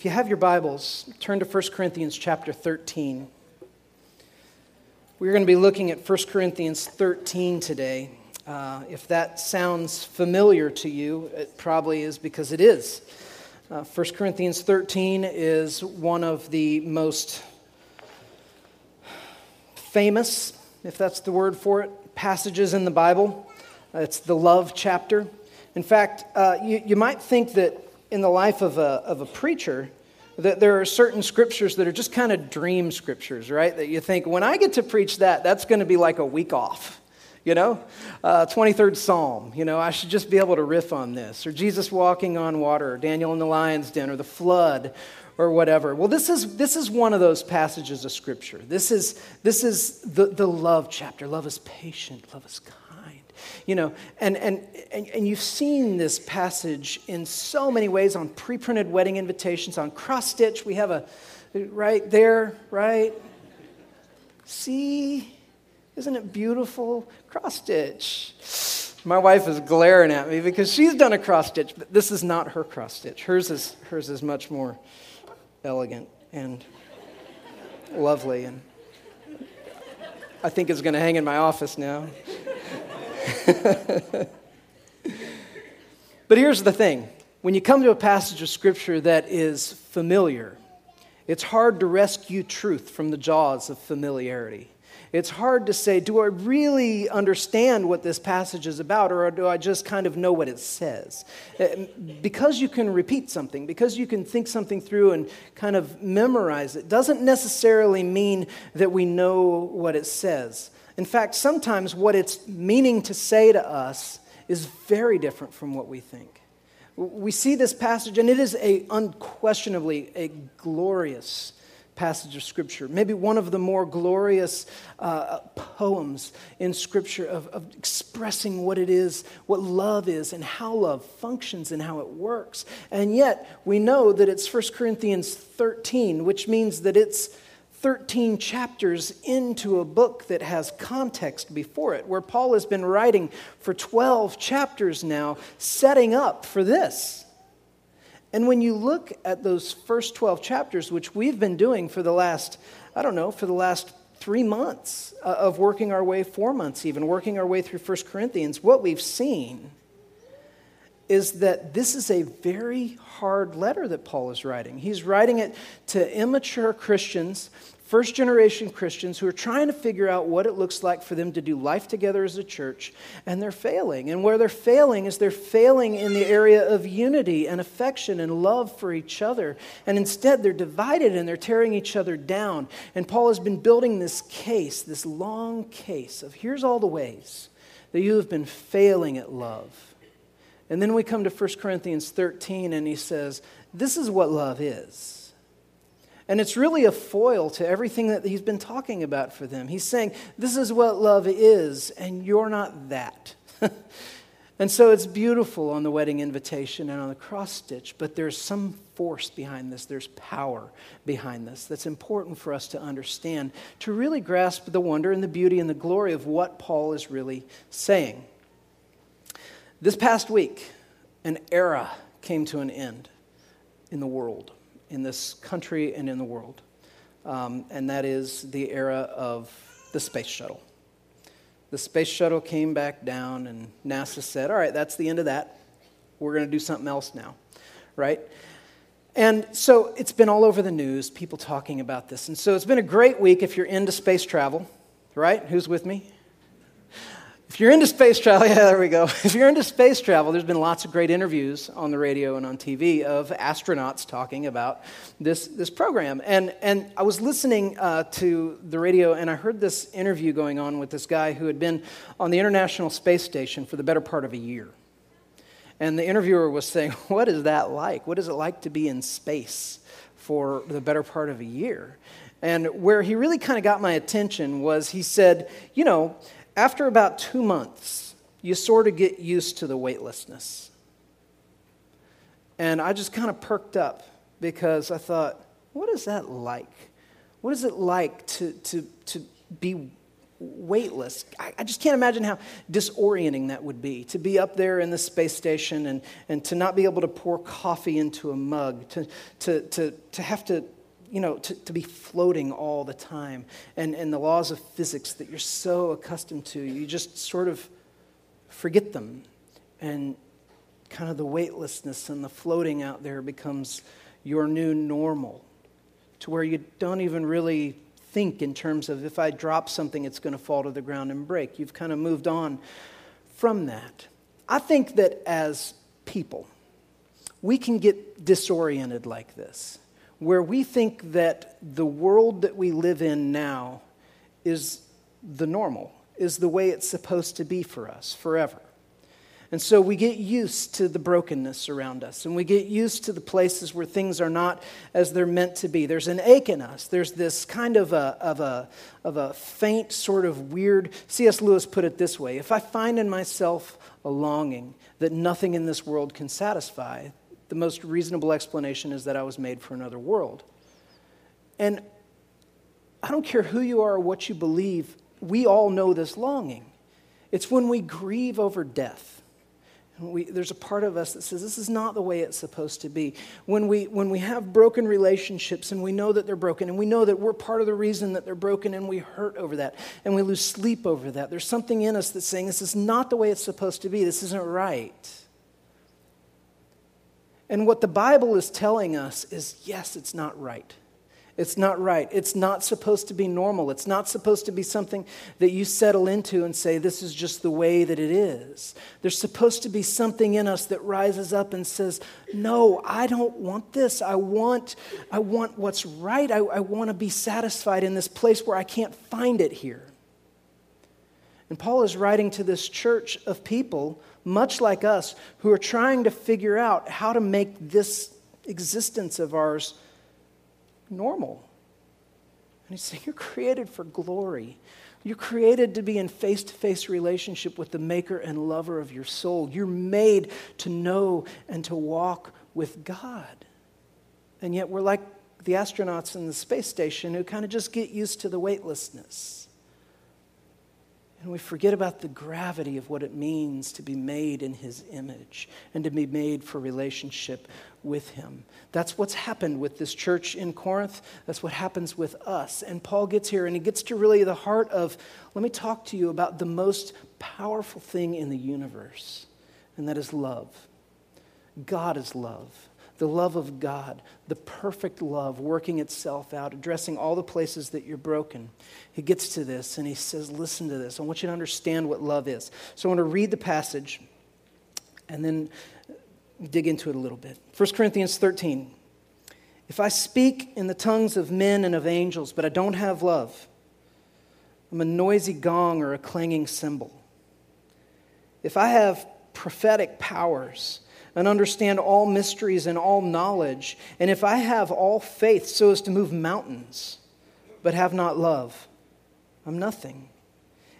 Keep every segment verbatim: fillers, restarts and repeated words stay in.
If you have your Bibles, turn to First Corinthians chapter thirteen. We're going to be looking at First Corinthians thirteen today. Uh, if that sounds familiar to you, it probably is because it is. Uh, First Corinthians thirteen is one of the most famous, if that's the word for it, passages in the Bible. Uh, it's the love chapter. In fact, uh, you, you might think that in the life of a of a preacher, that there are certain scriptures that are just kind of dream scriptures, right? That you think, when I get to preach that, that's going to be like a week off, you know? Uh, twenty-third Psalm, you know, I should just be able to riff on this, or Jesus walking on water, or Daniel in the lion's den, or the flood, or whatever. Well, this is this is one of those passages of scripture. This is this is the the love chapter. Love is patient. Love is kind. You know, and, and and you've seen this passage in so many ways on preprinted wedding invitations, on cross-stitch. We have a, right there, right? See? Isn't it beautiful? Cross-stitch. My wife is glaring at me because she's done a cross-stitch, but this is not her cross-stitch. Hers is, hers is much more elegant and lovely, and I think it's going to hang in my office now. But here's the thing. When you come to a passage of Scripture that is familiar, it's hard to rescue truth from the jaws of familiarity. It's hard to say, do I really understand what this passage is about, or do I just kind of know what it says? Because you can repeat something, because you can think something through and kind of memorize it, doesn't necessarily mean that we know what it says. In fact, sometimes what it's meaning to say to us is very different from what we think. We see this passage, and it is a unquestionably a glorious passage of Scripture, maybe one of the more glorious uh, poems in Scripture of, of expressing what it is, what love is, and how love functions and how it works. And yet, we know that it's First Corinthians thirteen, which means that it's thirteen chapters into a book that has context before it, where Paul has been writing for twelve chapters now, setting up for this. And when you look at those first twelve chapters, which we've been doing for the last, I don't know, for the last three months of working our way, four months even, working our way through First Corinthians, what we've seen is that this is a very hard letter that Paul is writing. He's writing it to immature Christians, first-generation Christians who are trying to figure out what it looks like for them to do life together as a church, and they're failing. And where they're failing is they're failing in the area of unity and affection and love for each other. And instead, they're divided and they're tearing each other down. And Paul has been building this case, this long case of here's all the ways that you have been failing at love. And then we come to First Corinthians thirteen, and he says, this is what love is. And it's really a foil to everything that he's been talking about for them. He's saying, this is what love is, and you're not that. And so it's beautiful on the wedding invitation and on the cross stitch, but there's some force behind this. There's power behind this that's important for us to understand, to really grasp the wonder and the beauty and the glory of what Paul is really saying. This past week, an era came to an end in the world, in this country and in the world, um, and that is the era of the space shuttle. The space shuttle came back down, and NASA said, all right, that's the end of that. We're going to do something else now, right? And so it's been all over the news, people talking about this. And so it's been a great week if you're into space travel, right? Who's with me? If you're into space travel, yeah, there we go. If you're into space travel, there's been lots of great interviews on the radio and on T V of astronauts talking about this this program. And and I was listening uh, to the radio, and I heard this interview going on with this guy who had been on the International Space Station for the better part of a year. And the interviewer was saying, what is that like? What is it like to be in space for the better part of a year? And where he really kind of got my attention was he said, you know, after about two months, you sort of get used to the weightlessness. And I just kind of perked up because I thought, what is that like? What is it like to to to be weightless. I, I just can't imagine how disorienting that would be, to be up there in the space station and, and to not be able to pour coffee into a mug, to to to, to have to, you know, to, to be floating all the time, and, and the laws of physics that you're so accustomed to, you just sort of forget them, and kind of the weightlessness and the floating out there becomes your new normal, to where you don't even really think in terms of, if I drop something, it's going to fall to the ground and break. You've kind of moved on from that. I think that as people, we can get disoriented like this, where we think that the world that we live in now is the normal, is the way it's supposed to be for us forever. And so we get used to the brokenness around us, and we get used to the places where things are not as they're meant to be. There's an ache in us. There's this kind of a of a of a faint sort of weird. C S Lewis put it this way: if I find in myself a longing that nothing in this world can satisfy, the most reasonable explanation is that I was made for another world. And I don't care who you are or what you believe, we all know this longing. It's when we grieve over death. We, there's a part of us that says, this is not the way it's supposed to be. When we when we have broken relationships, and we know that they're broken, and we know that we're part of the reason that they're broken, and we hurt over that, and we lose sleep over that, there's something in us that's saying, this is not the way it's supposed to be. This isn't right. And what the Bible is telling us is, yes, it's not right. It's not right. It's not supposed to be normal. It's not supposed to be something that you settle into and say, this is just the way that it is. There's supposed to be something in us that rises up and says, no, I don't want this. I want I want what's right. I, I want to be satisfied in this place where I can't find it here. And Paul is writing to this church of people, much like us, who are trying to figure out how to make this existence of ours normal. And he's saying, you're created for glory. You're created to be in face-to-face relationship with the maker and lover of your soul. You're made to know and to walk with God. And yet we're like the astronauts in the space station who kind of just get used to the weightlessness. And we forget about the gravity of what it means to be made in his image and to be made for relationship with him. That's what's happened with this church in Corinth. That's what happens with us. And Paul gets here and he gets to really the heart of, let me talk to you about the most powerful thing in the universe, and that is love. God is love. The love of God, the perfect love working itself out, addressing all the places that you're broken. He gets to this and he says, listen to this. I want you to understand what love is. So I want to read the passage and then dig into it a little bit. First Corinthians thirteen. If I speak in the tongues of men and of angels, but I don't have love, I'm a noisy gong or a clanging cymbal. If I have prophetic powers and understand all mysteries and all knowledge, and if I have all faith so as to move mountains, but have not love, I'm nothing.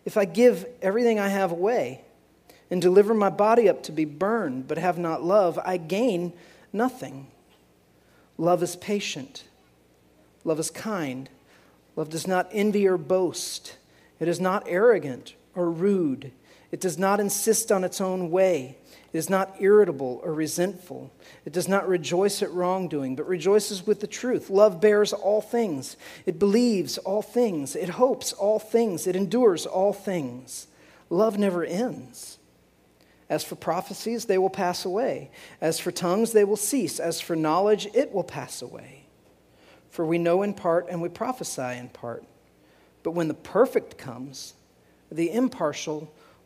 If I give everything I have away and deliver my body up to be burned, but have not love, I gain nothing. Love is patient. Love is kind. Love does not envy or boast. It is not arrogant or rude. It does not insist on its own way. It is not irritable or resentful. It does not rejoice at wrongdoing, but rejoices with the truth. Love bears all things. It believes all things. It hopes all things. It endures all things. Love never ends. As for prophecies, they will pass away. As for tongues, they will cease. As for knowledge, it will pass away. For we know in part and we prophesy in part. But when the perfect comes, the impartial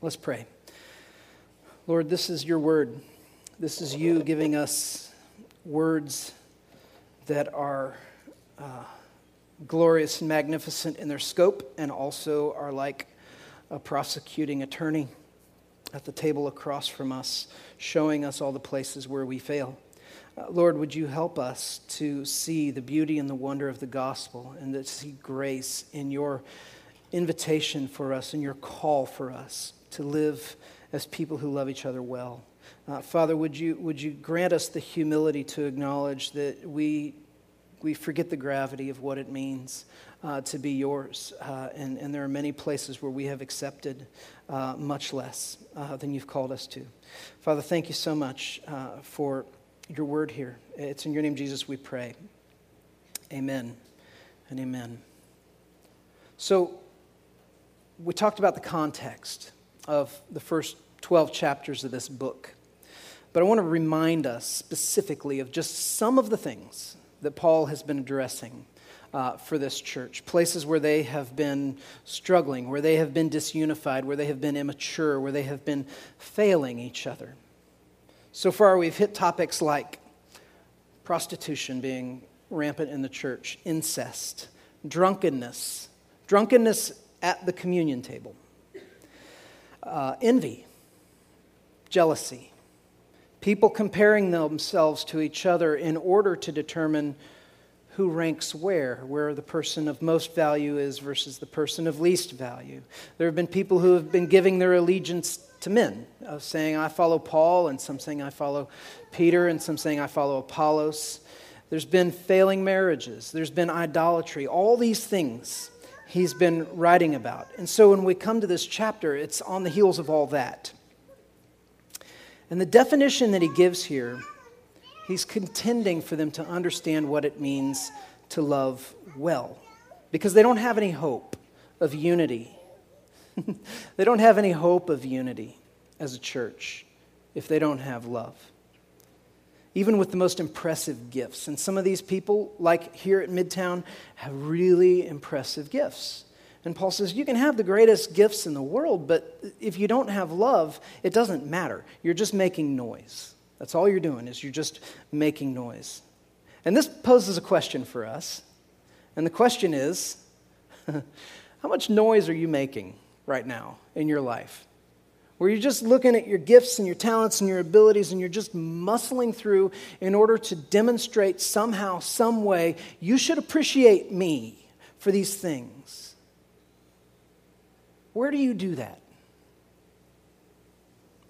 Let's pray. Lord, this is your word. This is you giving us words that are uh, glorious and magnificent in their scope, and also are like a prosecuting attorney at the table across from us, showing us all the places where we fail. Uh, Lord, would you help us to see the beauty and the wonder of the gospel, and to see grace in your invitation for us and your call for us to live as people who love each other well. Uh, Father, would you would you grant us the humility to acknowledge that we we forget the gravity of what it means uh, to be yours, uh, and, and there are many places where we have accepted uh, much less uh, than you've called us to. Father, thank you so much uh, for your word here. It's in your name, Jesus, we pray. Amen and amen. So we talked about the context of the first twelve chapters of this book, but I want to remind us specifically of just some of the things that Paul has been addressing uh, for this church, places where they have been struggling, where they have been disunified, where they have been immature, where they have been failing each other. So far, we've hit topics like prostitution being rampant in the church, incest, drunkenness, drunkenness at the communion table, uh, envy, jealousy, people comparing themselves to each other in order to determine who ranks where, where the person of most value is versus the person of least value. There have been people who have been giving their allegiance to men, of saying, I follow Paul, and some saying, I follow Peter, and some saying, I follow Apollos. There's been failing marriages. There's been idolatry. All these things he's been writing about. And so when we come to this chapter, it's on the heels of all that. And the definition that he gives here, he's contending for them to understand what it means to love well, because they don't have any hope of unity. They don't have any hope of unity as a church if they don't have love. Even with the most impressive gifts. And some of these people, like here at Midtown, have really impressive gifts. And Paul says, you can have the greatest gifts in the world, but if you don't have love, it doesn't matter. You're just making noise. That's all you're doing, is you're just making noise. And this poses a question for us. And the question is, how much noise are you making right now in your life, where you're just looking at your gifts and your talents and your abilities, and you're just muscling through in order to demonstrate somehow, some way, you should appreciate me for these things? Where do you do that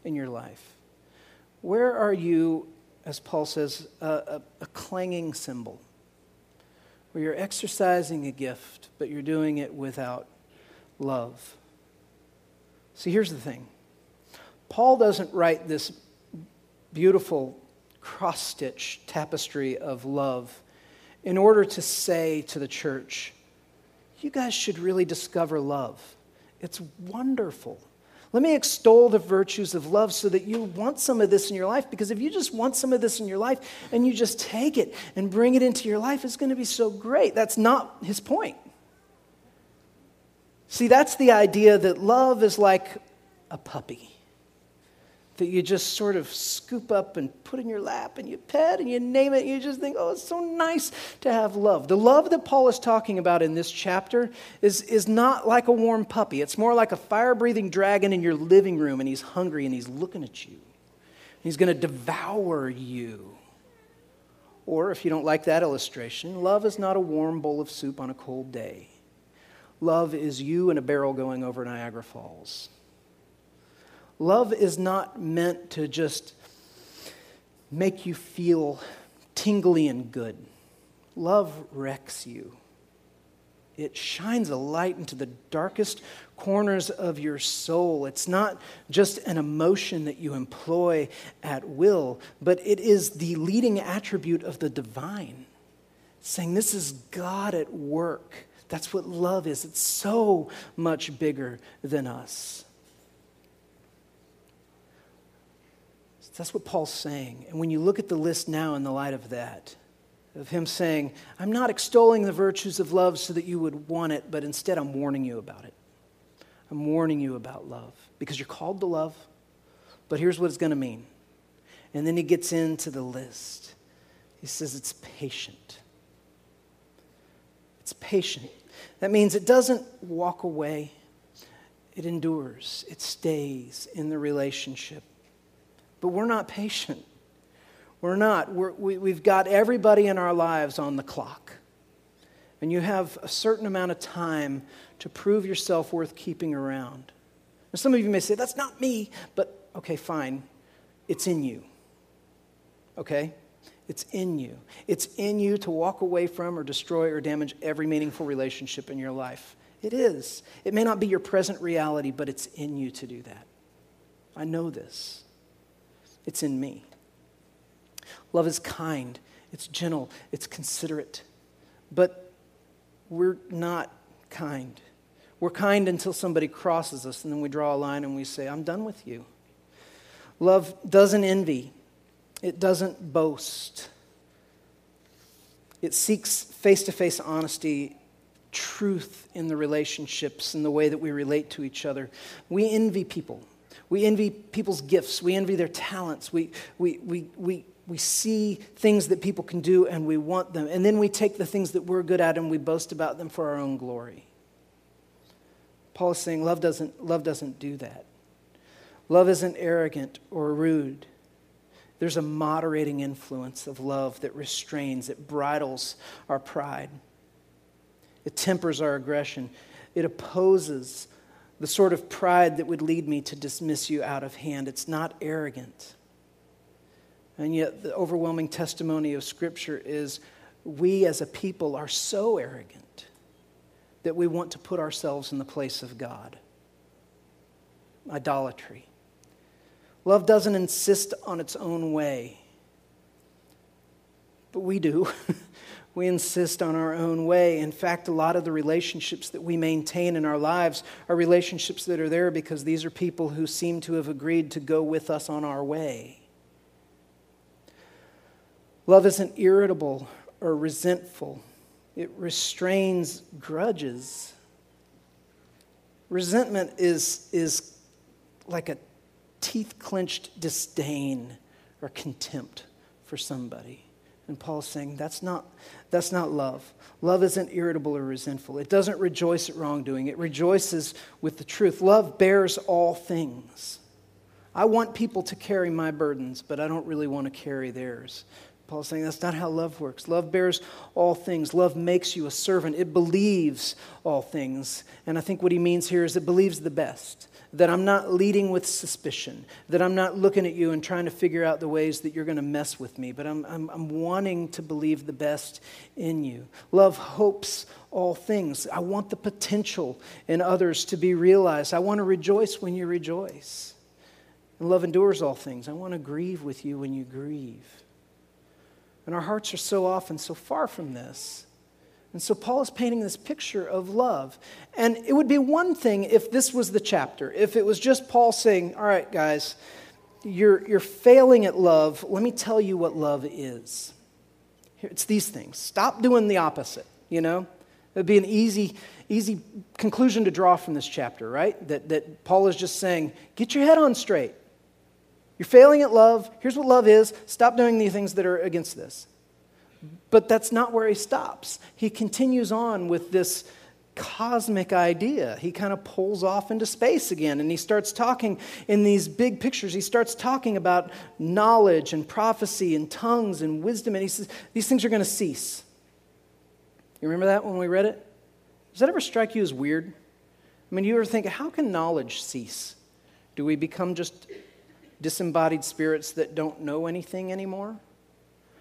in your life? Where are you, as Paul says, a, a, a clanging cymbal, where you're exercising a gift, but you're doing it without love? See, here's the thing. Paul doesn't write this beautiful cross-stitch tapestry of love in order to say to the church, you guys should really discover love. It's wonderful. Let me extol the virtues of love so that you want some of this in your life, because if you just want some of this in your life and you just take it and bring it into your life, it's going to be so great. That's not his point. See, that's the idea that love is like a puppy that you just sort of scoop up and put in your lap, and you pet, and you name it, and you just think, oh, it's so nice to have love. The love that Paul is talking about in this chapter is, is not like a warm puppy. It's more like a fire-breathing dragon in your living room, and he's hungry, and he's looking at you. He's going to devour you. Or, if you don't like that illustration, love is not a warm bowl of soup on a cold day. Love is you in a barrel going over Niagara Falls. Love is not meant to just make you feel tingly and good. Love wrecks you. It shines a light into the darkest corners of your soul. It's not just an emotion that you employ at will, but it is the leading attribute of the divine, saying this is God at work. That's what love is. It's so much bigger than us. That's what Paul's saying. And when you look at the list now in the light of that, of him saying, I'm not extolling the virtues of love so that you would want it, but instead I'm warning you about it. I'm warning you about love, because you're called to love, but here's what it's going to mean. And then he gets into the list. He says it's patient. It's patient. That means it doesn't walk away. It endures. It stays in the relationship. But we're not patient. We're not. We're, we, we've got everybody in our lives on the clock. And you have a certain amount of time to prove yourself worth keeping around. And some of you may say, that's not me. But, okay, fine. It's in you. Okay? It's in you. It's in you to walk away from or destroy or damage every meaningful relationship in your life. It is. It may not be your present reality, but it's in you to do that. I know this. It's in me. Love is kind. It's gentle. It's considerate. But we're not kind. We're kind until somebody crosses us, and then we draw a line and we say, I'm done with you. Love doesn't envy. It doesn't boast. It seeks face-to-face honesty, truth in the relationships, in the way that we relate to each other. We envy people. We envy people's gifts. We envy their talents. We we we we we see things that people can do and we want them. And then we take the things that we're good at and we boast about them for our own glory. Paul is saying love doesn't love doesn't do that. Love isn't arrogant or rude. There's a moderating influence of love that restrains, it bridles our pride. It tempers our aggression. It opposes the sort of pride that would lead me to dismiss you out of hand. It's not arrogant. And yet the overwhelming testimony of Scripture is we as a people are so arrogant that we want to put ourselves in the place of God. Idolatry. Love doesn't insist on its own way, but we do. We insist on our own way. In fact, a lot of the relationships that we maintain in our lives are relationships that are there because these are people who seem to have agreed to go with us on our way. Love isn't irritable or resentful. It restrains grudges. Resentment is, is like a teeth-clenched disdain or contempt for somebody. And Paul's saying that's not, that's not love. Love isn't irritable or resentful. It doesn't rejoice at wrongdoing. It rejoices with the truth. Love bears all things. I want people to carry my burdens, but I don't really want to carry theirs. Paul's saying that's not how love works. Love bears all things. Love makes you a servant. It believes all things. And I think what he means here is it believes the best. That I'm not leading with suspicion, that I'm not looking at you and trying to figure out the ways that you're going to mess with me, but I'm, I'm I'm wanting to believe the best in you. Love hopes all things. I want the potential in others to be realized. I want to rejoice when you rejoice. And love endures all things. I want to grieve with you when you grieve. And our hearts are so often so far from this. And so Paul is painting this picture of love. And it would be one thing if this was the chapter, if it was just Paul saying, all right, guys, you're, you're failing at love. Let me tell you what love is. Here, it's these things. Stop doing the opposite, you know? It would be an easy, easy conclusion to draw from this chapter, right? That, that Paul is just saying, get your head on straight. You're failing at love. Here's what love is. Stop doing the things that are against this. But that's not where he stops. He continues on with this cosmic idea. He kind of pulls off into space again, and he starts talking in these big pictures. He starts talking about knowledge and prophecy and tongues and wisdom, and he says, these things are going to cease. You remember that when we read it? Does that ever strike you as weird? I mean, you ever think, how can knowledge cease? Do we become just disembodied spirits that don't know anything anymore?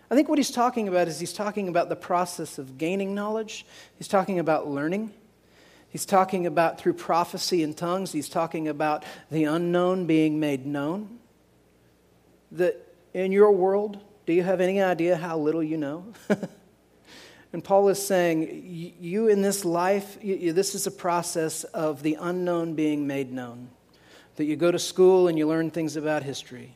I think what he's talking about is he's talking about the process of gaining knowledge. He's talking about learning. He's talking about through prophecy and tongues. He's talking about the unknown being made known. That in your world, do you have any idea how little you know? And Paul is saying, you in this life, you, this is a process of the unknown being made known. That you go to school and you learn things about history.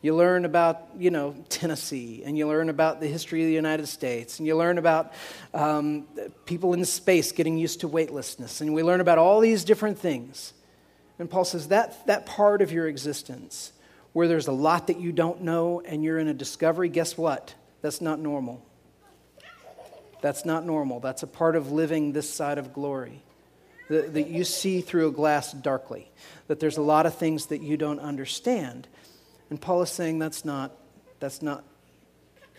You learn about, you know, Tennessee, and you learn about the history of the United States, and you learn about um, people in space getting used to weightlessness, and we learn about all these different things. And Paul says that that part of your existence, where there's a lot that you don't know, and you're in a discovery, guess what? That's not normal. That's not normal. That's a part of living this side of glory. That you see through a glass darkly. That there's a lot of things that you don't understand. And Paul is saying that's not, that's not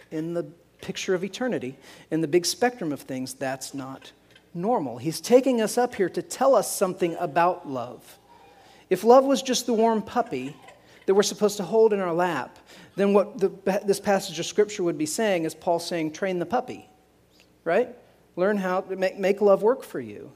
in the picture of eternity, in the big spectrum of things, that's not normal. He's taking us up here to tell us something about love. If love was just the warm puppy that we're supposed to hold in our lap, then what the, this passage of Scripture would be saying is Paul saying, train the puppy, right? Learn how to make, make love work for you.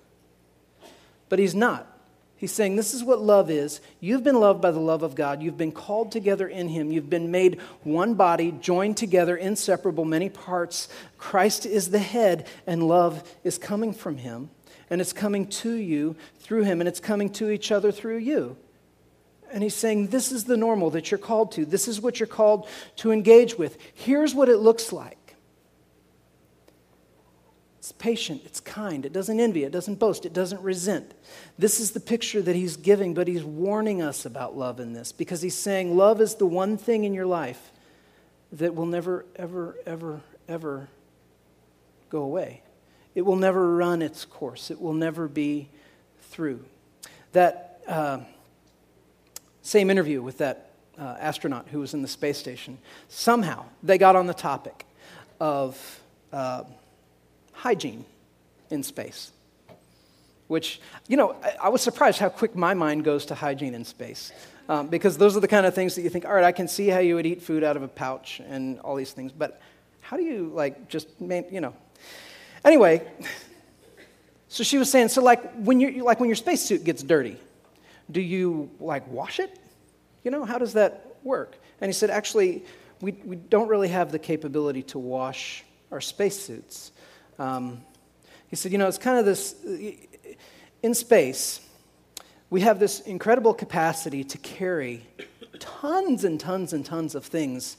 But he's not. He's saying this is what love is. You've been loved by the love of God. You've been called together in him. You've been made one body, joined together, inseparable, many parts. Christ is the head, and love is coming from him. And it's coming to you through him, and it's coming to each other through you. And he's saying this is the normal that you're called to. This is what you're called to engage with. Here's what it looks like. It's patient, it's kind, it doesn't envy, it doesn't boast, it doesn't resent. This is the picture that he's giving, but he's warning us about love in this because he's saying love is the one thing in your life that will never, ever, ever, ever go away. It will never run its course. It will never be through. That uh, same interview with that uh, astronaut who was in the space station, somehow they got on the topic of Uh, hygiene in space, which, you know, I, I was surprised how quick my mind goes to hygiene in space, um, because those are the kind of things that you think, all right, I can see how you would eat food out of a pouch and all these things, but how do you, like, just, you know. Anyway, so she was saying, so, like, when you like when your spacesuit gets dirty, do you, like, wash it? You know, how does that work? And he said, actually, we, we don't really have the capability to wash our spacesuits. Um, he said, you know, it's kind of this, in space, we have this incredible capacity to carry tons and tons and tons of things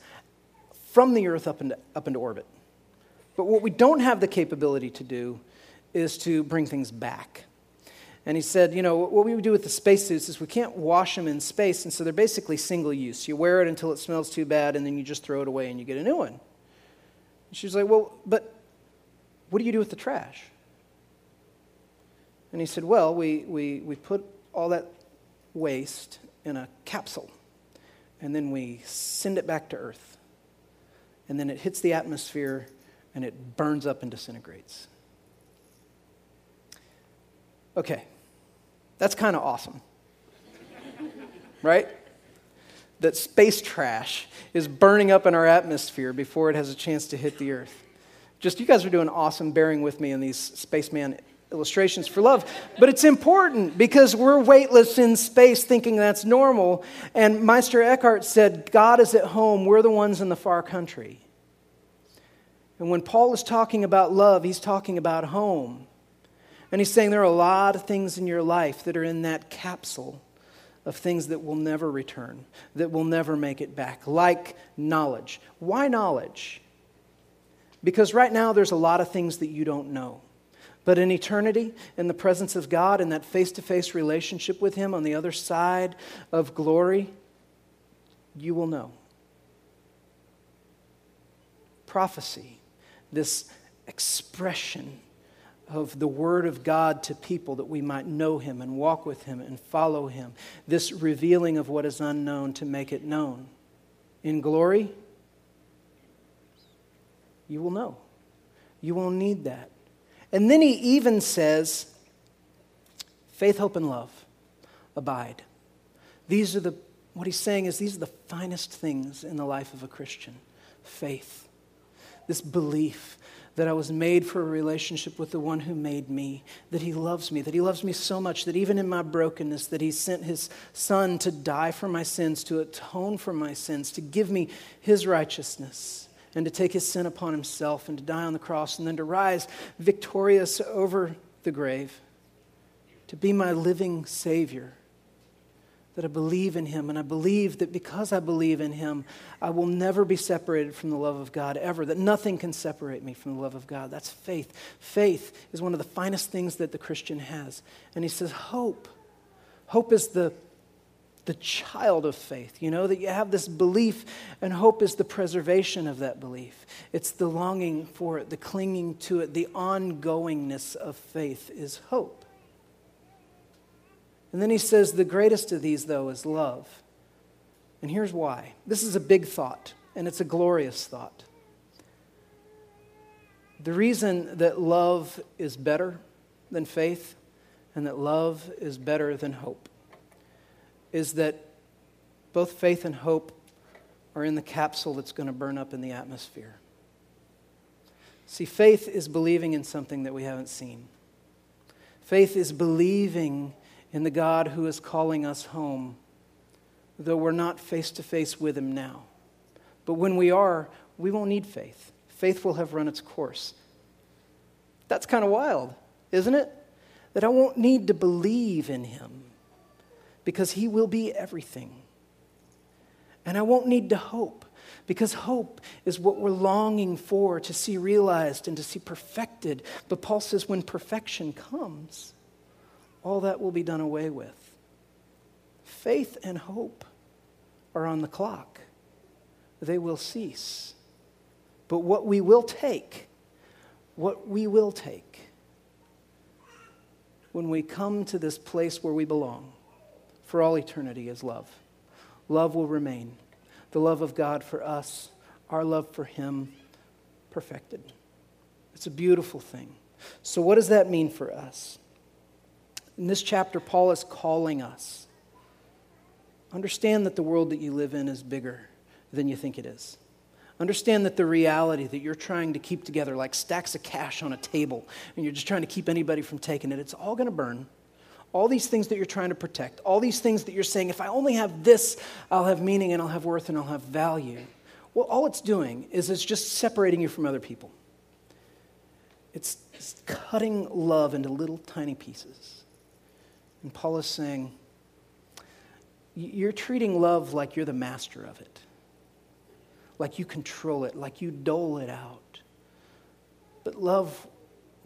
from the Earth up into, up into orbit. But what we don't have the capability to do is to bring things back. And he said, you know, what we would do with the spacesuits is we can't wash them in space, and so they're basically single use. You wear it until it smells too bad, and then you just throw it away and you get a new one. And she was like, well, but what do you do with the trash? And he said, well, we, we, we put all that waste in a capsule, and then we send it back to Earth. And then it hits the atmosphere, and it burns up and disintegrates. Okay, that's kind of awesome, right? That space trash is burning up in our atmosphere before it has a chance to hit the Earth. Just, you guys are doing awesome bearing with me in these spaceman illustrations for love. But it's important because we're weightless in space thinking that's normal. And Meister Eckhart said, God is at home. We're the ones in the far country. And when Paul is talking about love, he's talking about home. And he's saying there are a lot of things in your life that are in that capsule of things that will never return, that will never make it back, like knowledge. Why knowledge? Because right now there's a lot of things that you don't know. But in eternity, in the presence of God, in that face-to-face relationship with him on the other side of glory, you will know. Prophecy, this expression of the word of God to people that we might know him and walk with him and follow him. This revealing of what is unknown to make it known. In glory, you will know. You won't need that. And then he even says, faith, hope, and love abide. These are the, what he's saying is these are the finest things in the life of a Christian. Faith. This belief that I was made for a relationship with the one who made me, that he loves me, that he loves me so much, that even in my brokenness, that he sent his son to die for my sins, to atone for my sins, to give me his righteousness, and to take his sin upon himself and to die on the cross and then to rise victorious over the grave, to be my living Savior, that I believe in him, and I believe that because I believe in him, I will never be separated from the love of God ever, that nothing can separate me from the love of God. That's faith. Faith is one of the finest things that the Christian has. And he says, hope. Hope is the the child of faith, you know, that you have this belief, and hope is the preservation of that belief. It's the longing for it, the clinging to it, the ongoingness of faith is hope. And then he says the greatest of these, though, is love. And here's why. This is a big thought, and it's a glorious thought. The reason that love is better than faith and that love is better than hope is that both faith and hope are in the capsule that's going to burn up in the atmosphere. See, faith is believing in something that we haven't seen. Faith is believing in the God who is calling us home, though we're not face-to-face with him now. But when we are, we won't need faith. Faith will have run its course. That's kind of wild, isn't it? That I won't need to believe in him, because he will be everything. And I won't need to hope, because hope is what we're longing for, to see realized and to see perfected. But Paul says when perfection comes, all that will be done away with. Faith and hope are on the clock. They will cease. But what we will take, what we will take, when we come to this place where we belong for all eternity, is love. Love will remain. The love of God for us, our love for him, perfected. It's a beautiful thing. So what does that mean for us? In this chapter, Paul is calling us. Understand that the world that you live in is bigger than you think it is. Understand that the reality that you're trying to keep together, like stacks of cash on a table, and you're just trying to keep anybody from taking it, it's all going to burn. All these things that you're trying to protect, all these things that you're saying, if I only have this, I'll have meaning and I'll have worth and I'll have value. Well, all it's doing is it's just separating you from other people. It's, it's cutting love into little tiny pieces. And Paul is saying, you're treating love like you're the master of it, like you control it, like you dole it out. But love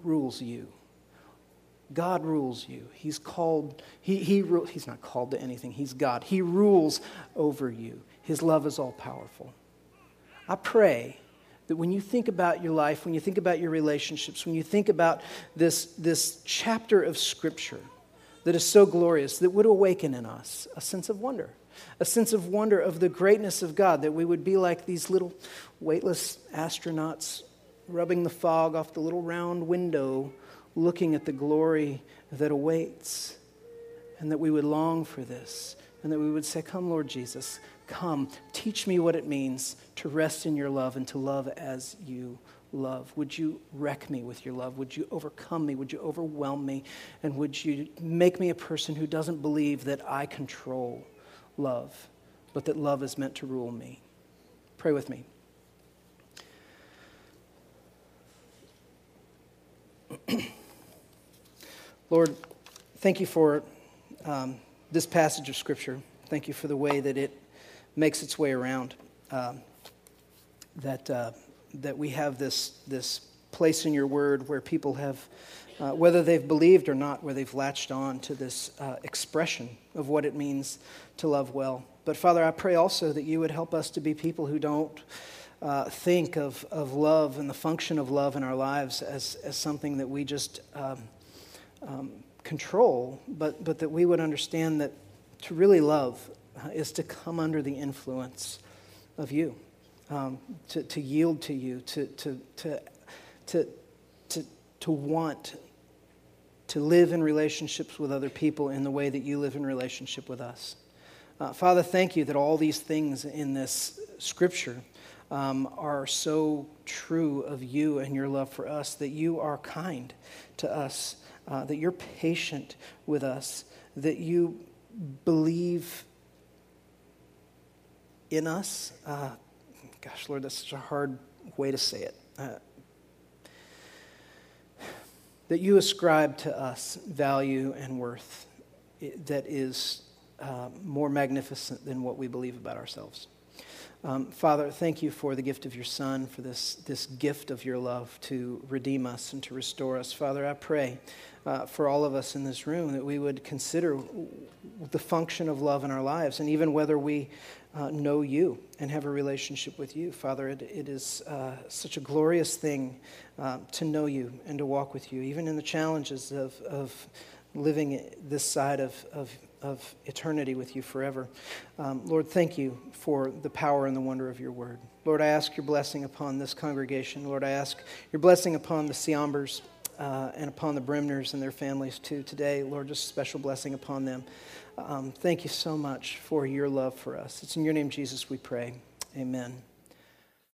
rules you. God rules you. He's called, he, he, he's not called to anything. He's God. He rules over you. His love is all powerful. I pray that when you think about your life, when you think about your relationships, when you think about this, this chapter of Scripture that is so glorious, that would awaken in us a sense of wonder, a sense of wonder of the greatness of God, that we would be like these little weightless astronauts rubbing the fog off the little round window, looking at the glory that awaits, and that we would long for this, and that we would say, come, Lord Jesus, come, teach me what it means to rest in your love and to love as you love. Would you wreck me with your love? Would you overcome me? Would you overwhelm me? And would you make me a person who doesn't believe that I control love, but that love is meant to rule me? Pray with me. Lord, thank you for um, this passage of Scripture. Thank you for the way that it makes its way around, uh, that uh, that we have this, this place in your word where people have, uh, whether they've believed or not, where they've latched on to this uh, expression of what it means to love well. But Father, I pray also that you would help us to be people who don't Uh, think of, of love and the function of love in our lives as, as something that we just um, um, control, but, but that we would understand that to really love uh, is to come under the influence of you, um, to, to yield to you, to, to, to, to, to, to want to live in relationships with other people in the way that you live in relationship with us. Uh, Father, thank you that all these things in this Scripture Um, are so true of you and your love for us, that you are kind to us, uh, that you're patient with us, that you believe in us. Uh, gosh, Lord, that's such a hard way to say it. Uh, that you ascribe to us value and worth that is uh, more magnificent than what we believe about ourselves. Um, Father, thank you for the gift of your Son, for this, this gift of your love to redeem us and to restore us. Father, I pray uh, for all of us in this room that we would consider the function of love in our lives, and even whether we uh, know you and have a relationship with you. Father, it, it is uh, such a glorious thing uh, to know you and to walk with you, even in the challenges of, of living this side of, of of eternity with you forever. Um, Lord, thank you for the power and the wonder of your word. Lord, I ask your blessing upon this congregation. Lord, I ask your blessing upon the Siombers uh, and upon the Bremners and their families too today. Lord, just a special blessing upon them. Um, thank you so much for your love for us. It's in your name, Jesus, we pray. Amen.